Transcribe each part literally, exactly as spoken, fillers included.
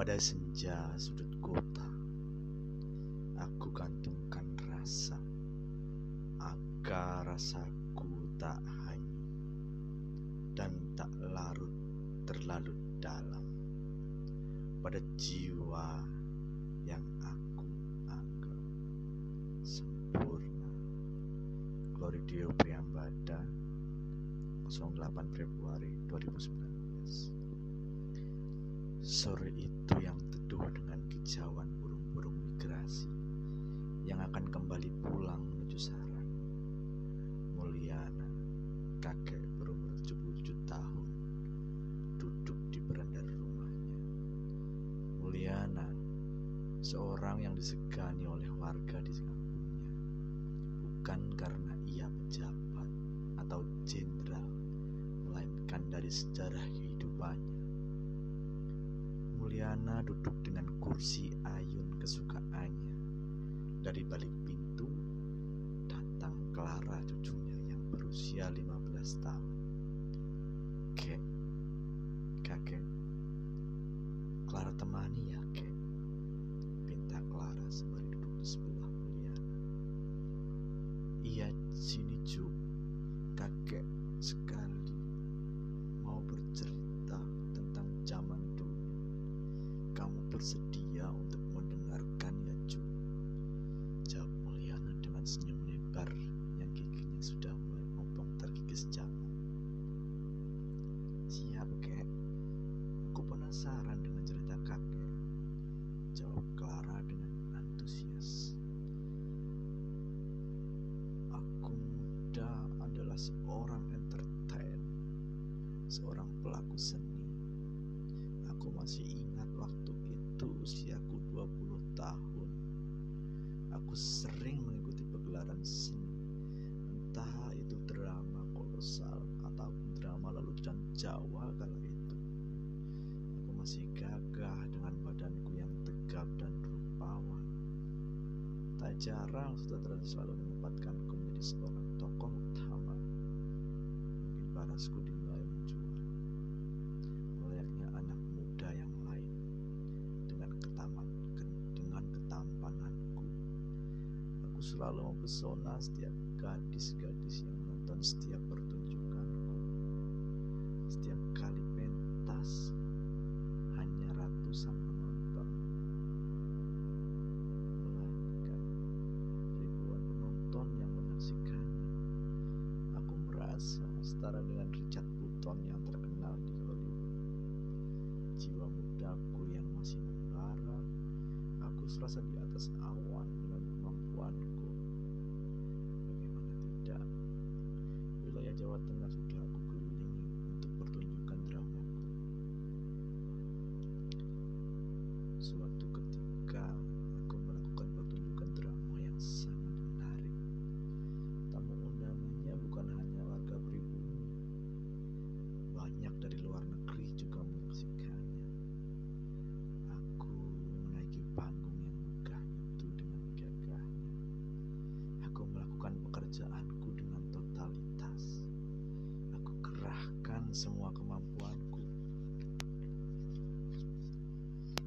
Pada senja sudut kota, aku gantungkan rasa, agar rasaku tak hanyut dan tak larut terlalu dalam pada jiwa yang aku anggap sempurna. Gloria Priyambada, delapan Februari dua ribu sembilan belas. Sore itu yang teduh dengan kicauan burung-burung migrasi yang akan kembali pulang menuju sarang. Mulyana, kakek berumur tujuh puluh tujuh tahun, duduk di beranda rumahnya. Mulyana, seorang yang disegani oleh warga di kampungnya, bukan karena ia pejabat atau jenderal, melainkan dari sejarah kehidupannya. Mulyana duduk dengan kursi ayun kesukaannya. Dari balik pintu datang Clara, cucunya yang berusia lima belas tahun. "Kek, kakek, Clara temani ya kek," pinta Clara sembari duduk di sebelah Mulyana. "Iya sini cu, kakek sekali mau bercerita tentang zaman dulu. Kamu bersedia untuk mendengarkan ya cu?" jawab Mulyana dengan senyum lebar yang giginya sudah mulai ngobong terkikis jamur. "Siap kek, aku penasaran dengan cerita kakek," jawab Clara dengan antusias. "Aku muda adalah seorang entertain, seorang pelaku seni. Aku masih ingat waktu itu usiaku dua puluh tahun. Aku sering mengikuti pegelaran seni, entah itu drama kolosal ataupun drama lelucon Jawa kala itu. Aku masih gagah dengan badanku yang tegap dan rupawan. Tak jarang sutradara selalu menempatkanku menjadi seorang tokoh utama. Mungkin parasku dinilai menjual, layaknya anak yang lain. Dengan ketaman, dengan ketampananku, aku selalu mempesona setiap gadis-gadis yang menonton setiap pertunjukanku. Setiap kali pentas, hanya ratusan penonton, melainkan ribuan penonton yang menyaksikannya. Aku merasa setara dengan Richard Burton yang terkenal di Hollywood. Jiwa mudaku yang masih membara, aku serasa di atas awan dengan kemampuanku. Bagaimana tidak, wilayah Jawa Tengah sudah aku kelilingi untuk pertunjukan dramaku. Suatu ketika aku melakukan pertunjukan drama yang sangat menarik. Tamu undangannya bukan hanya warga pribumi, banyak dari luar negeri juga menyaksikan. Panggung yang megah itu dengan gagahnya. Aku melakukan pekerjaanku dengan totalitas. Aku kerahkan semua kemampuanku.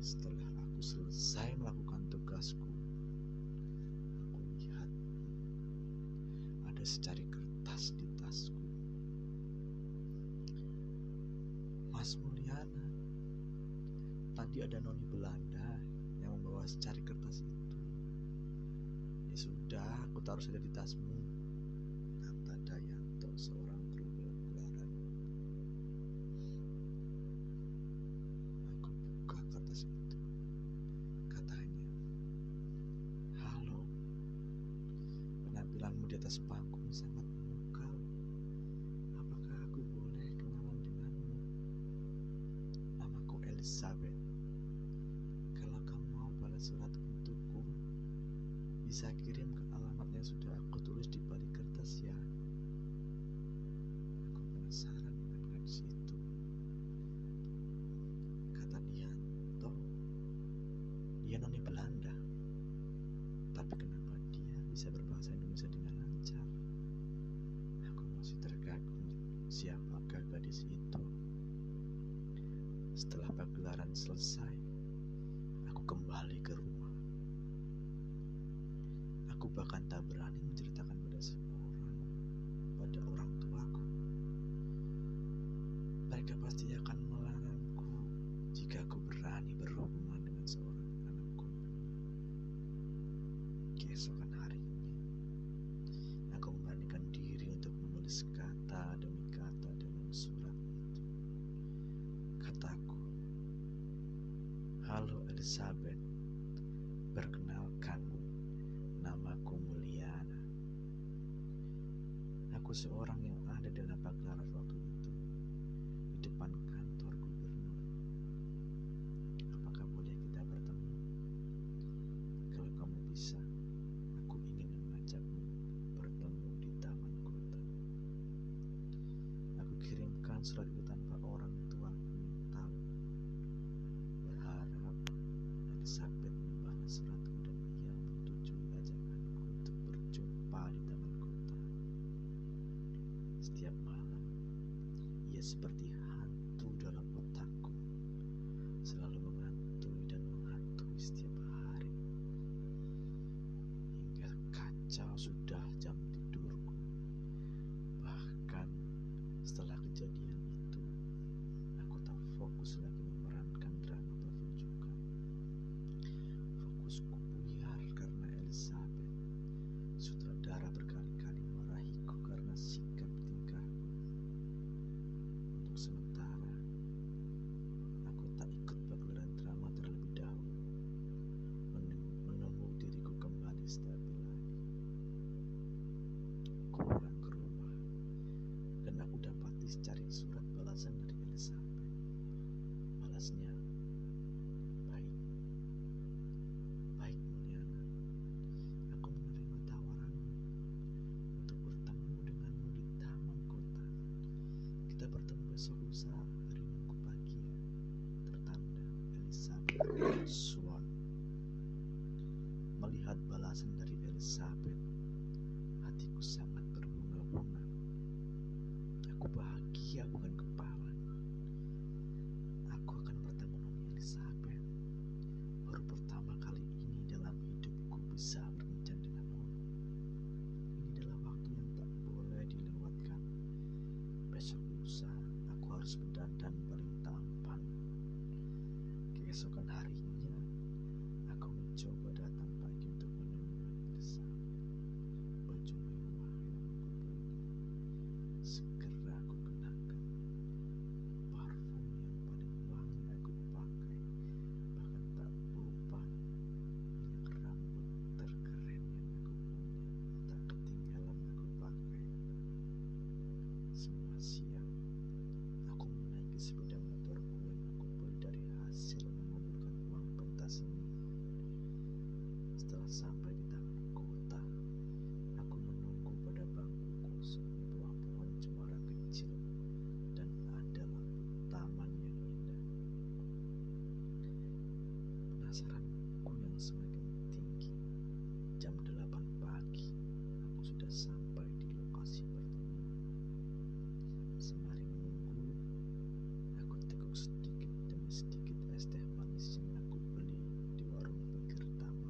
Setelah aku selesai melakukan tugasku, aku lihat ada secari kertas di tasku. "Mas Mulyana, tadi ada noni Belanda yang membawa secari kertas itu." "Ya sudah, aku taruh saja di tasmu," kata Dayanto, seorang kru pelajaran. Aku buka kertas itu. Katanya, "Halo, penampilanmu di atas panggung sangat memukau. Apakah aku boleh kenalan denganmu? Namaku Elizabeth. Surat untukku bisa kirim ke alamat yang sudah aku tulis di balik kertas ya." Aku penasaran dengan reaksi itu. Kata Dianto, "Dia noni Belanda, tapi kenapa dia bisa berbahasa Indonesia dengan lancar?" Aku masih terkagum, siapakah gadis itu? Setelah pagelaran selesai, bahkan tak berani menceritakan pada semua orang, pada orang tuaku. Mereka pasti akan melarangku jika aku berani berhubungan dengan seorang anakku. Keesokan harinya, aku memberanikan diri untuk menulis kata demi kata dalam surat itu. Kataku, "Halo Elizabeth, perkenalkan, namaku Mulyana. Aku seorang yang ada dalam pagelaran waktu itu di depan kantor gubernur. Apakah boleh kita bertemu? Kalau kamu bisa, aku ingin mengajakmu bertemu di taman kota." Aku kirimkan surat itu tanpa orang tuaku tahu, berharap Elizabeth membalas suratku dan ia bertujuan mengajakanku untuk berjumpa di taman kota. Setiap malam, ia seperti hantu dalam otakku, selalu menghantui dan menghantui setiap hari, hingga kacau sudah jam tidurku. Bahkan setelah kejadian itu, aku tak fokus lagi memerankan drama pertunjukan. Fokusku buyar karena Elizabeth, sutradara, berkali-kali marahiku karena sikap tingkahku. Untuk sementara, aku tak ikut pagelaran drama terlebih dahulu, menunggu diriku kembali stabil lagi. Aku pulang ke rumah dan aku dapati secari surat balasan dari Elizabeth. Balasnya, "Baik, baik Mulyana, aku menerima tawaranmu untuk bertemu denganmu di taman kota. Kita bertemu besok lusa hari Minggu pagi ya. Tertanda Elizabeth Swan." Melihat balasan dari Elizabeth, hatiku sangat berbunga-bunga. Aku bahagia bukan kepalan. Aku akan bertemu dengan Elizabeth. Baru pertama kali ini dalam hidupku bisa berbincang dengan orang. Ini adalah waktu yang tak boleh dilewatkan. Besok lusa aku harus berdandan paling tampan. Keesokan harinya, aku mencoba datang pagi untuk menemui Elizabeth. Baju mewah yang aku beli segera aku kenakan. Parfum yang paling wangi aku pakai, bahkan tak lupa minyak rambut terkeren yang aku punya tak ketinggalan aku pakai. Semua siang, aku menaiki sepeda motorku yang aku beli dari hasil mengumpulkan uang pentas seni. Setelah sampai di taman kota, aku menunggu pada bangku kosong di bawah pohon cemara kecil dan ada lampu taman yang indah. Penasaranku yang semakin tinggi. Jam delapan pagi, aku sudah sampai di lokasi pertemuan. Sembari menunggu, aku teguk sedikit demi sedikit es teh manis yang aku beli di warung pinggir taman.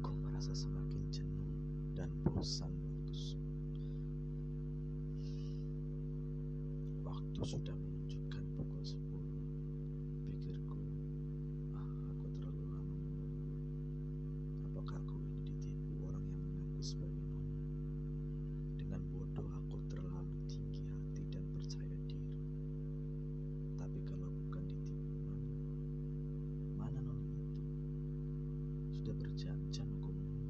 Aku merasa semakin jenuh dan bosan waktu waktu sudah menunjukkan pukul sepuluh. Pikirku, ah, aku terlalu lama menunggu. Apakah aku ini ditipu orang yang mengaku sebagai nona? Dengan bodoh aku terlalu tinggi hati dan percaya diri. Tapi kalau bukan ditipu, mana? Mana nona itu? Sudah berjam-jam aku menunggu.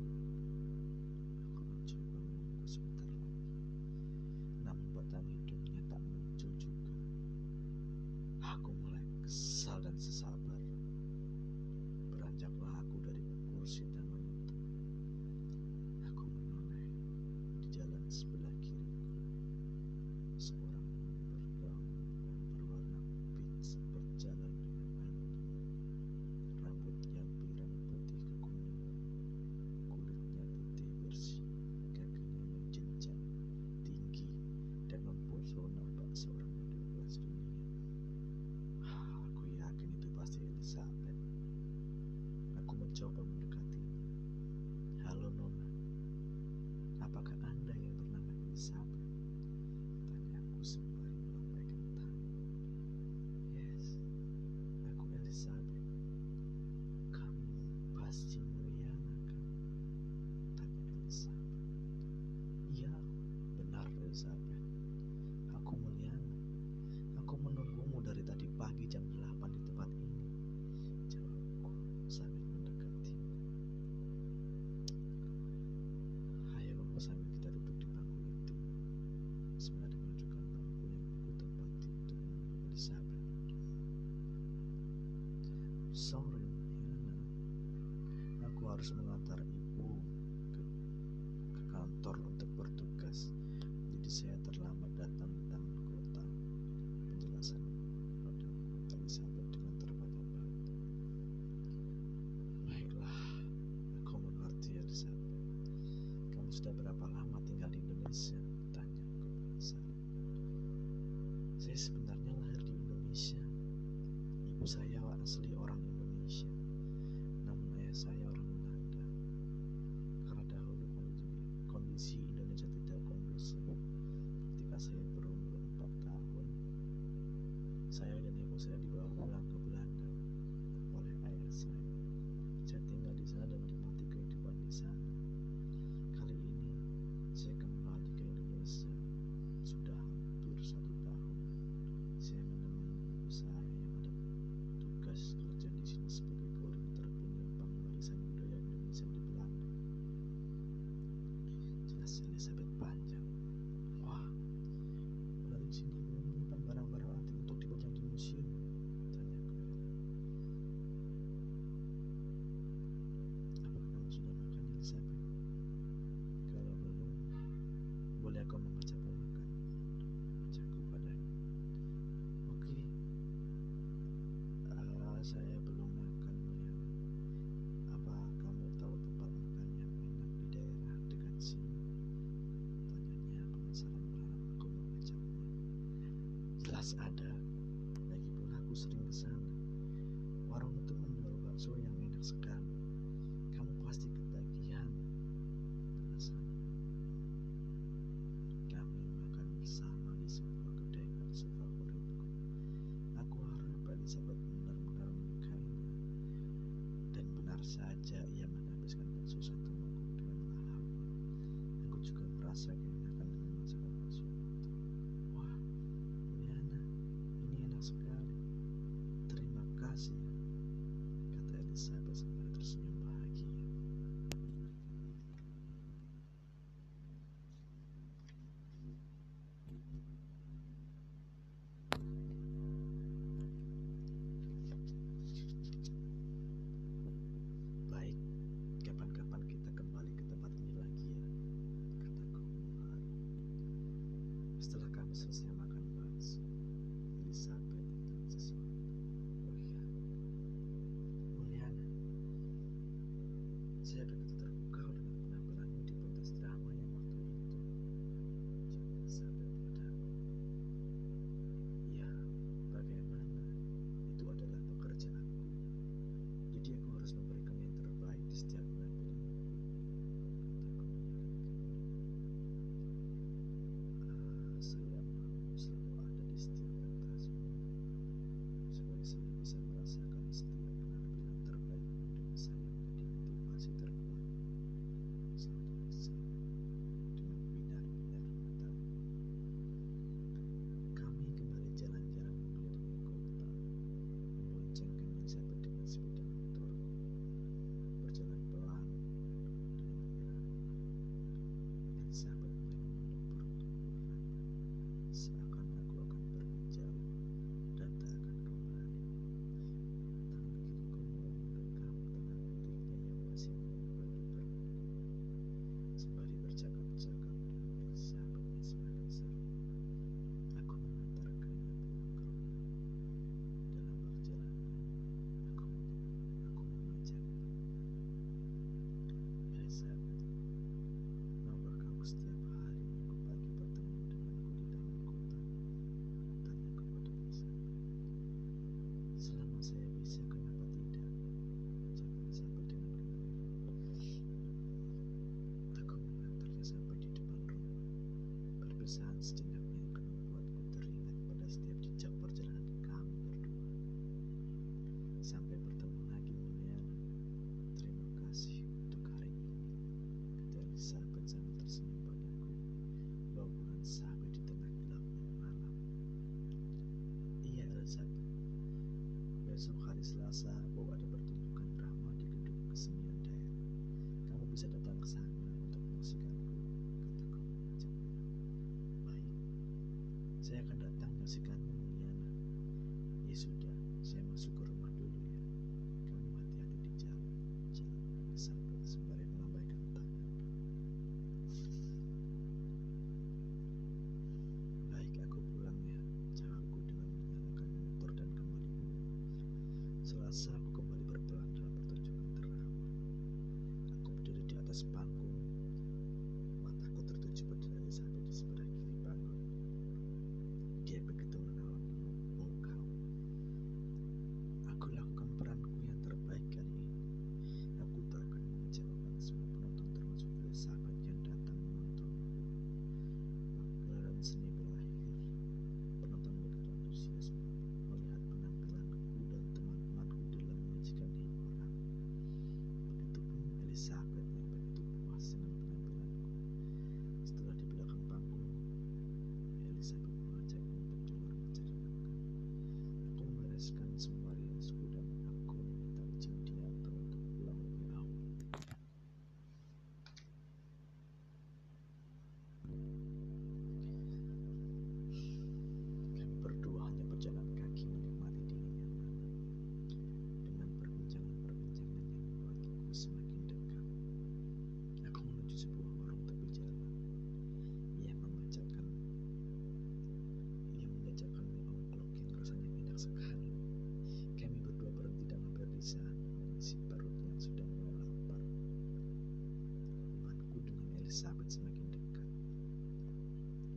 Aku mencoba menunggu sebentar lagi, namun batang hidungnya tak muncul juga. Aku mulai kesal dan sesabar. Beranjaklah aku dari kursi taman itu. Aku menoleh di jalan sebelah kiriku. Seorang bergaun berwarna peach berjalan dengan anggun. Rambutnya pirang putih kekuningan, kulitnya putih bersih, kakinya menjenjang tinggi dan mempesona bak seorang model kelas dunia. sore, aku harus mengantar ibu ke, ke kantor untuk bertugas. Jadi saya terlambat datang dan kota. Penjelasan Roda Elizabeth dengan terbata-bata. Baiklah, aku mengerti Elizabeth. Kamu sudah berapa lama tinggal di Indonesia? Tanya aku penasaran. Saya sebenarnya lahir di Indonesia. Ibu saya asli orang Indonesia. Saya orang Belanda. Karena dahulu kondisi Indonesia tidak kondusif. Ketika saya berumur empat tahun, saya dan ibu saya dibawa pulang ke Belanda oleh ayah saya. Saya tinggal di sana dan menikmati kehidupan di sana. Kali ini saya kembali ke Indonesia. Sudah hampir satu tahun. Saya menemani ibu saya yang ada tugas kerja di sini sebagai koordinator budaya Indonesia di Belanda. Jelas Elizabeth panjang. Wah, berarti di sini menyimpan barang-barang antik untuk dipajang di museum. Tanya aku. Apa kamu sudah makan Elizabeth? Kalau belum, boleh aku mengajakmu makan? Ajakku padanya. Oke. Okay. Uh, saya belum makan. Tahu tempat makan yang enak di daerah dekat sini? Tanyanya penasaran berharap aku mengajaknya. Jelas ada. Lagi pula aku sering kesana. Warung itu menjual bakso yang enak sekali. Kamu pasti ketagihan. Penasaran. Kami makan bersama di sebuah kedai bakso favoritku. Aku harap Elizabeth benar-benar menyukainya. Dan benar saja ia menang. Bakso satu mangkuk dengan lahap. Aku juga merasa keenakan dengan masakan bakso itu. Wah, Diana, ini enak sekali. Terima kasih, kata Elizabeth sembari tersenyum bahagia. Selesai makan bakso, Elizabeth bilang sesuatu. Oh iya, Mulyana, saya begitu terpukau dengan penampilanmu di pentas drama yang waktu itu. Jawab Elizabeth padaku. Ya, bagaimana? Itu adalah pekerjaanku. Jadi aku harus memberikan yang terbaik di setiap penampilan. Saya mau selalu ada di setiap pentasmu, supaya saya bisa merasakan setiap penampilan terbaikmu dan saya menjadi motivasi terkuat. Selalu bisa dengan binar-binar mata. Kami kembali jalan-jalan mengelilingi kota, memboncengkan Elizabeth dengan sepeda motorku, berjalan pelan dengan binar. Elizabeth seakan aku akan pergi jauh dan tak akan kembali. Tangan kiriku mulai menggenggam tangan miliknya yang masih menyimpan di perutku. Sembari bercakap-cakap dengan sahabatnya semakin seru, aku mengantarkannya pulang ke rumah. Dalam perjalanan, aku aku mengajaknya. Elizabeth, maukah kamu setiap hari minggu pagi bertemu denganku di taman kota? Tanya kepada Elizabeth. Selama saya bisa, kenapa tidak? Jawab Elizabeth dengan lembut. Aku mengantarnya sampai di depan rumah. Perpisahan sejenak yang akan membuatku teringat pada setiap jejak perjalanan kami berdua. Sampai bertemu lagi, Mulyana. Terima kasih untuk hari ini, kata Elizabeth sambil tersenyum padaku. Bau bulan sahabat di tengah gelapnya malam. Iya Elizabeth, besok hari Selasa Bob ada pertunjukan drama di gedung kesenian daerah. Kamu bisa datang ke sana untuk menyaksikanku, kataku mengajaknya. Baik, saya akan datang menyaksikanmu, Mulyana. Ya sudah, saya masuk ke rumah dulu ya. Selasa aku kembali berperan dalam pertunjukan drama. Aku berdiri di atas panggung, mataku tertuju pada Elizabeth di sebelah kiri panggung. Dia begitu menawan mengkau. Aku lakukan peranku yang terbaik kali ini. Aku tak akan mengecewakan semua penonton, termasuk Elizabeth yang datang menonton. Pagelaran seni berakhir. Penonton begitu antusias melihat penampilanku dan teman-temanku dalam menyajikan hiburan. Begitupun Elizabeth yang begitu puas dengan penampilanku. Setelah di belakang panggung, Elizabeth mengajakku untuk keluar mencari makan. Aku membereskan semua riasku dan aku meminta izin dia untuk pulang lebih awal. Kami berdua hanya berjalan kaki menikmati dinginnya malam. Dengan perbincangan-perbincangan yang membuatku semakin dekat, aku menuju sebuah warung tepi jalan. Ia membacakan, ia membacakan mie ongklok yang rasanya enak sekali. Kami berdua berhenti dan hampir di sana mengisi perut yang sudah mulai lapar. Hubunganku dengan Elizabeth semakin dekat.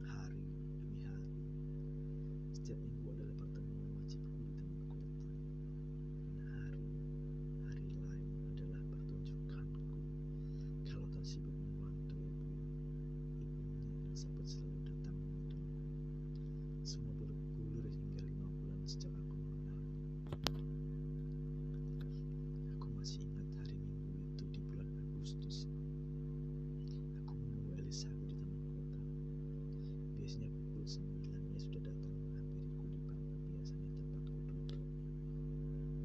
Hari demi hari, setiap minggu adalah pertemuan wajibku di tengah kota. Dan hari, hari lain adalah pertunjukanku. Kalau tak sibuk membantu ibu, ibunya Elizabeth selalu datang mengunjungiku. Semua bergulir hingga lima bulan sejak aku mengenal. Aku masih ingat hari Minggu itu di bulan Agustus. Aku menunggu Elizabeth di taman kota. Biasanya pukul sembilan ia sudah datang menghampiriku di bangku biasanya tempatku duduk.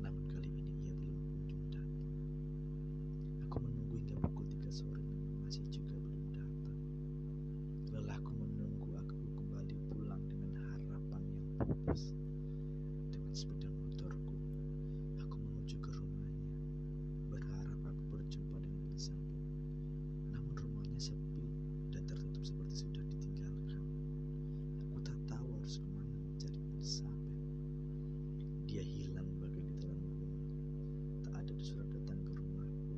Namun kali ini ia belum kunjung datang. Aku menunggu hingga pukul tiga sore namun masih juga belum datang. Lelahku menunggu aku kembali pulang dengan harapan yang pupus. Dengan sepeda motorku, aku menuju ke rumahnya, berharap aku berjumpa dengan Elizabeth. Namun rumahnya sepi dan tertutup seperti sudah ditinggalkan. Aku tak tahu harus kemana mencari Elizabeth. Dia hilang bagai ditelan burung. Tak ada surat datang ke rumahku.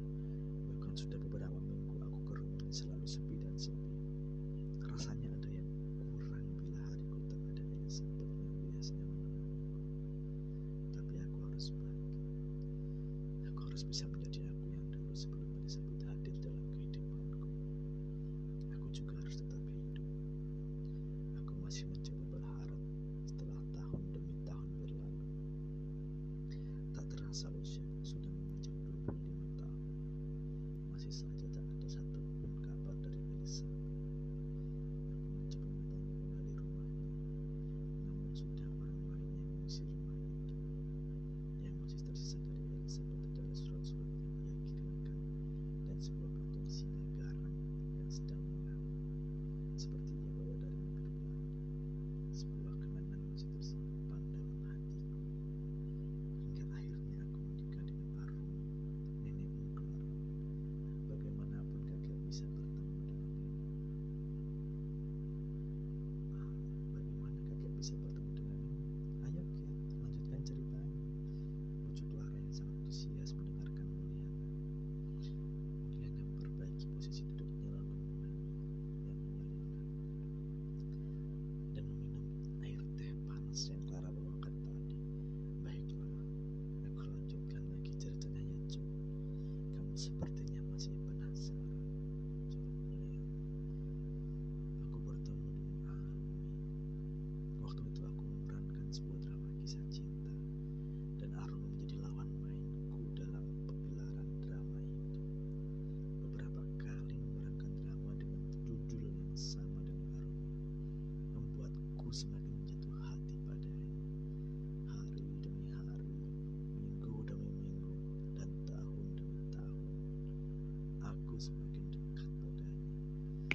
Bahkan sudah beberapa minggu aku ke rumahnya selalu sepi dan sepi. Rasanya ada yang kurang bila hariku tak ada Elizabeth yang biasanya menemuiku. Tapi aku harus bangkit. Aku harus bisa menjadi aku yang dulu sebelum Elizabeth hadir dalam kehidupanku. Aku juga harus tetap hidup. Aku masih mencoba berharap setelah tahun demi tahun berlalu. Tak terasa usiaku sudah menginjak dua puluh lima tahun. Masih saja tak ada satupun kabar dari Elizabeth. Sudah orang lain yang mengisi rumah itu. Yang masih tersisa dari Elizabeth adalah surat-surat yang ia kirimkan dan sebuah kantung sinar garang yang sedang menganga, seperti ia bawa dari negeri lain. Sebuah kenangan masih tersimpan dalam hatiku. Hingga akhirnya aku menikah dengan Arum, nenek Clara. Bagaimanapun gagal bisa bertemu dengan nenek. Bagaimana kakek bisa bertemu denganmu? Ayo Kat, lanjutkan ceritanya. Bucu Clara yang sangat antusias mendengarkan Mulyana. Mulyana memperbaiki posisi duduknya lalu mengangguk dan mulai mengangguk dan meminum air teh panas yang Clara bawakan tadi. Baiklah, aku lanjutkan lagi ceritanya ya Cu. Kamu sepertinya masih penasaran. Jawab Mulyana. Aku bertemu dengan Arumi. Waktu itu aku memerankan sebuah drama kisah cinta dan Arumi menjadi lawan mainku dalam pegelaran drama itu. Beberapa kali memerankan drama dengan judul yang sama dengan Arumi membuatku semakin jatuh hati padanya. Hari demi hari, minggu demi minggu, dan tahun demi tahun, aku semakin dekat padanya.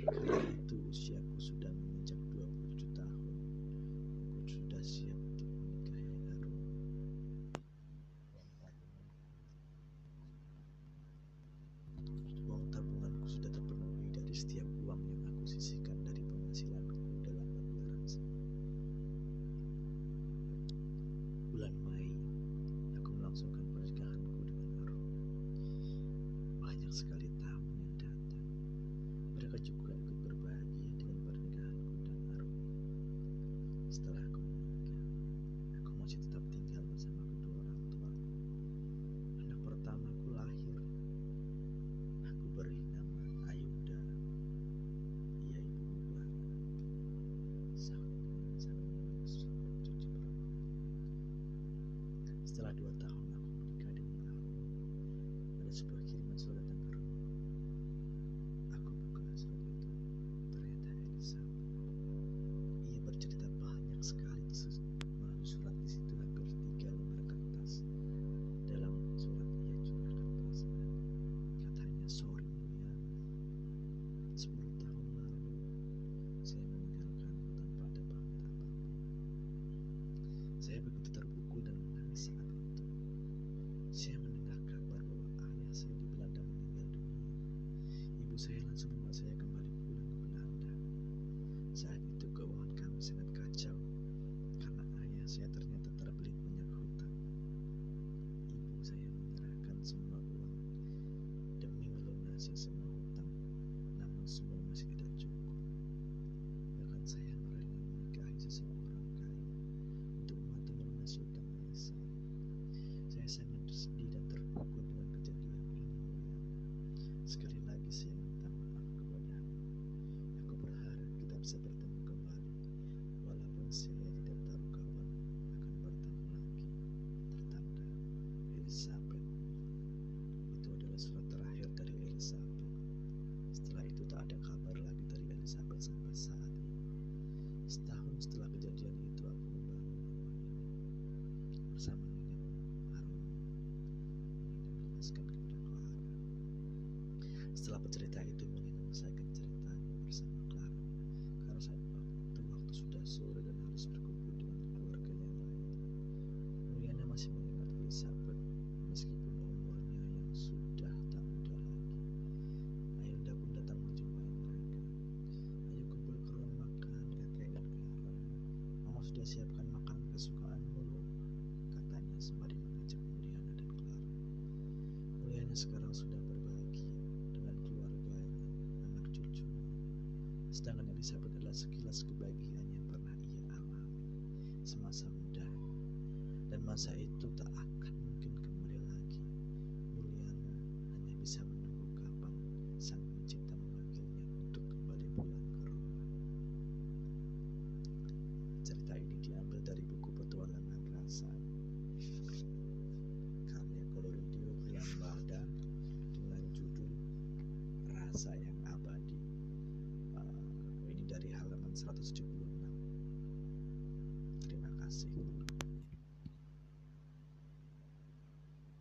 Kala itu usiaku sudah menginjak dua puluh tujuh tahun. Sudah siap untuk menikahi Arum. Uang tabunganku sudah terpenuhi dari setiap uang yang aku sisihkan dari penghasilanku dalam pegelaran seni. Bulan Mei, aku melangsungkan Setelah dua tahun aku menikah dengan kamu. Ada sebuah kiriman surat yang baru. Aku buka surat itu. Ternyata Elsa. Ia bercerita banyak sekali melalui surat. Di situ hampir tiga lembar kertas. Dalam surat ia curahkan perasaan. Katanya, sorry ya. Sepuluh tahun lalu saya meninggalkanmu tanpa ada pamit apapun. Saya begitu terpukul dan menangis saat itu. Saya mendengar kabar bahwa ayah saya di Belanda meninggal dunia. Ibu saya langsung membawa saya kembali pulang ke Belanda. Saat itu keuangan kami sangat kacau karena ayah saya ternyata terbelit banyak hutang. Ibu saya menyerahkan semua uang demi melunasi semua hutang, namun semua masih tidak cukup. Bahkan saya merenggut menikahi seseorang kaya untuk membantu melunasi hutang ayah saya. Saya sangat sedih dan terpukul dengan kejadian ini. Sekali lagi saya minta maaf kepadamu. Aku berharap kita bisa bertemu kembali, walaupun saya tidak tahu kapan akan bertemu lagi. Tertanda Elizabeth. Itu adalah surat terakhir dari Elizabeth. Setelah itu tak ada kabar lagi dari Elizabeth sampai saat ini. Setahun setelah kejadian itu aku membangun rumah ini bersama nenek Aruni. Nenek menjelaskan kepada Clara. Setelah bercerita itu nenek menyelesaikan ceritanya bersama Clara. Karena saat itu waktu sudah sore dan harus berkumpul dengan keluarga yang lain. Mulyana masih mengingat Elizabeth meskipun umurnya yang sudah tak muda lagi. Ayunda pun datang menjumpai mereka. Ayo kumpul ke ruang makan, kata Elizabeth. Mama sudah siapkan makanan kesukaanmu loh, katanya sembari mengajak Mulyana dan Clara. Mulyana sekarang sudah berbahagia dengan keluarganya, anak cucunya. Sedangkan Elizabeth adalah sekilas kebahagiaan yang pernah ia alami semasa muda. Dan masa itu tak akan mungkin kembali lagi. Mulyana hanya bisa menunggu kapan sang pencipta memanggilnya untuk kembali pulang ke rumah. Cerita ini diambil dari buku Petualangan Rasa karya Colorio Villambarda dengan judul Rasa Yang Abadi. Uh, ini dari halaman seratus tujuh puluh.